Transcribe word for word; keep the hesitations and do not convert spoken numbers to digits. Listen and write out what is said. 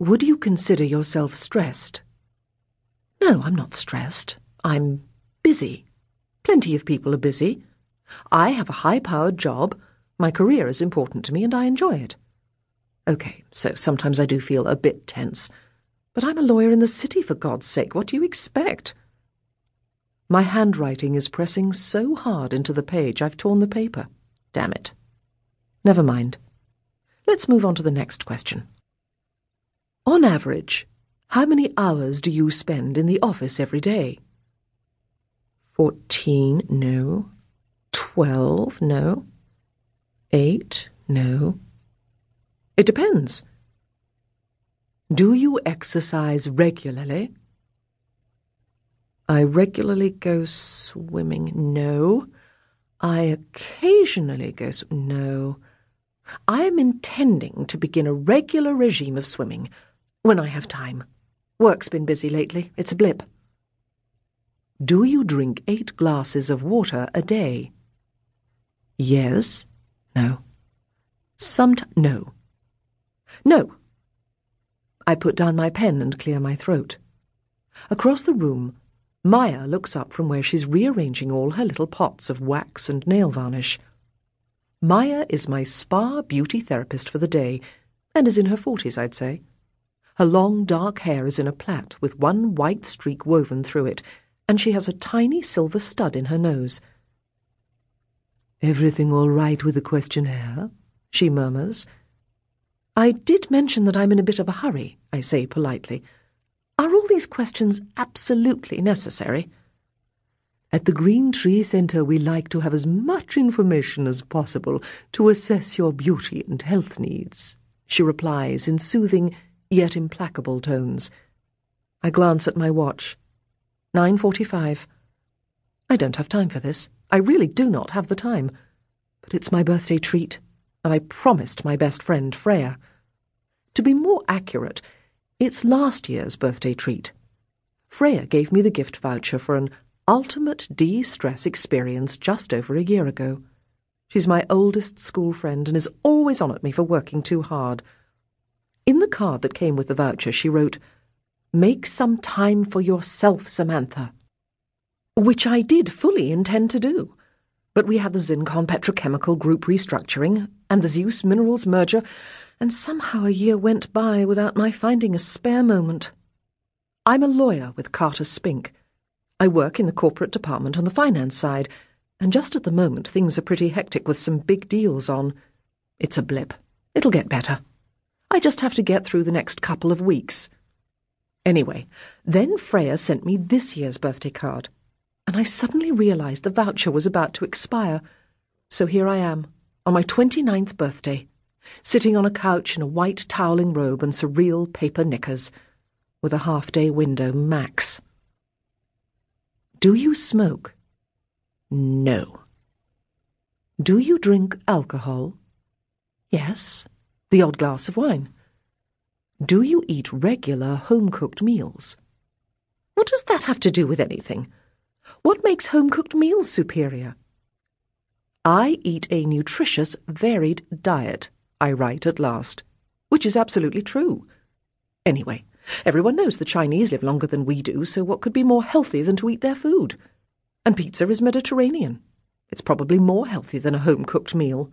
Would you consider yourself stressed? No, I'm not stressed. I'm busy. Plenty of people are busy. I have a high-powered job. My career is important to me and I enjoy it. Okay, so sometimes I do feel a bit tense. But I'm a lawyer in the city, for God's sake. What do you expect? My handwriting is pressing so hard into the page I've torn the paper. Damn it. Never mind. Let's move on to the next question. On average, how many hours do you spend in the office every day? Fourteen, no. Twelve, no. Eight, no. It depends. Do you exercise regularly? I regularly go swimming. No. I occasionally go sw- No. I am intending to begin a regular regime of swimming when I have time. Work's been busy lately. It's a blip. Do you drink eight glasses of water a day? Yes. No. Somet- No. No. I put down my pen and clear my throat. Across the room, Maya looks up from where she's rearranging all her little pots of wax and nail varnish. Maya is my spa beauty therapist for the day, and is in her forties, I'd say. Her long, dark hair is in a plait with one white streak woven through it, and she has a tiny silver stud in her nose. "Everything all right with the questionnaire?" she murmurs. "I did mention that I'm in a bit of a hurry," I say politely. "Are all these questions absolutely necessary?" "At the Green Tree Centre, we like to have as much information as possible to assess your beauty and health needs," she replies in soothing yet implacable tones. I glance at my watch. Nine forty-five. I don't have time for this. I really do not have the time. But it's my birthday treat, and I promised my best friend Freya. To be more accurate, it's last year's birthday treat. Freya gave me the gift voucher for an ultimate de-stress experience just over a year ago. She's my oldest school friend and is always on at me for working too hard. In the card that came with the voucher, she wrote, "Make some time for yourself, Samantha," which I did fully intend to do. But we had the Zincon Petrochemical Group restructuring and the Zeus Minerals merger, and somehow a year went by without my finding a spare moment. I'm a lawyer with Carter Spink. I work in the corporate department on the finance side, and just at the moment things are pretty hectic with some big deals on. It's a blip. It'll get better. I just have to get through the next couple of weeks. Anyway, then Freya sent me this year's birthday card, and I suddenly realized the voucher was about to expire. So here I am, on my twenty-ninth birthday, sitting on a couch in a white toweling robe and surreal paper knickers, with a half-day window max. Do you smoke? No. Do you drink alcohol? Yes, the odd glass of wine. Do you eat regular home-cooked meals? What does that have to do with anything? What makes home-cooked meals superior? "I eat a nutritious, varied diet," I write at last, which is absolutely true. Anyway, everyone knows the Chinese live longer than we do, so what could be more healthy than to eat their food? And pizza is Mediterranean. It's probably more healthy than a home-cooked meal.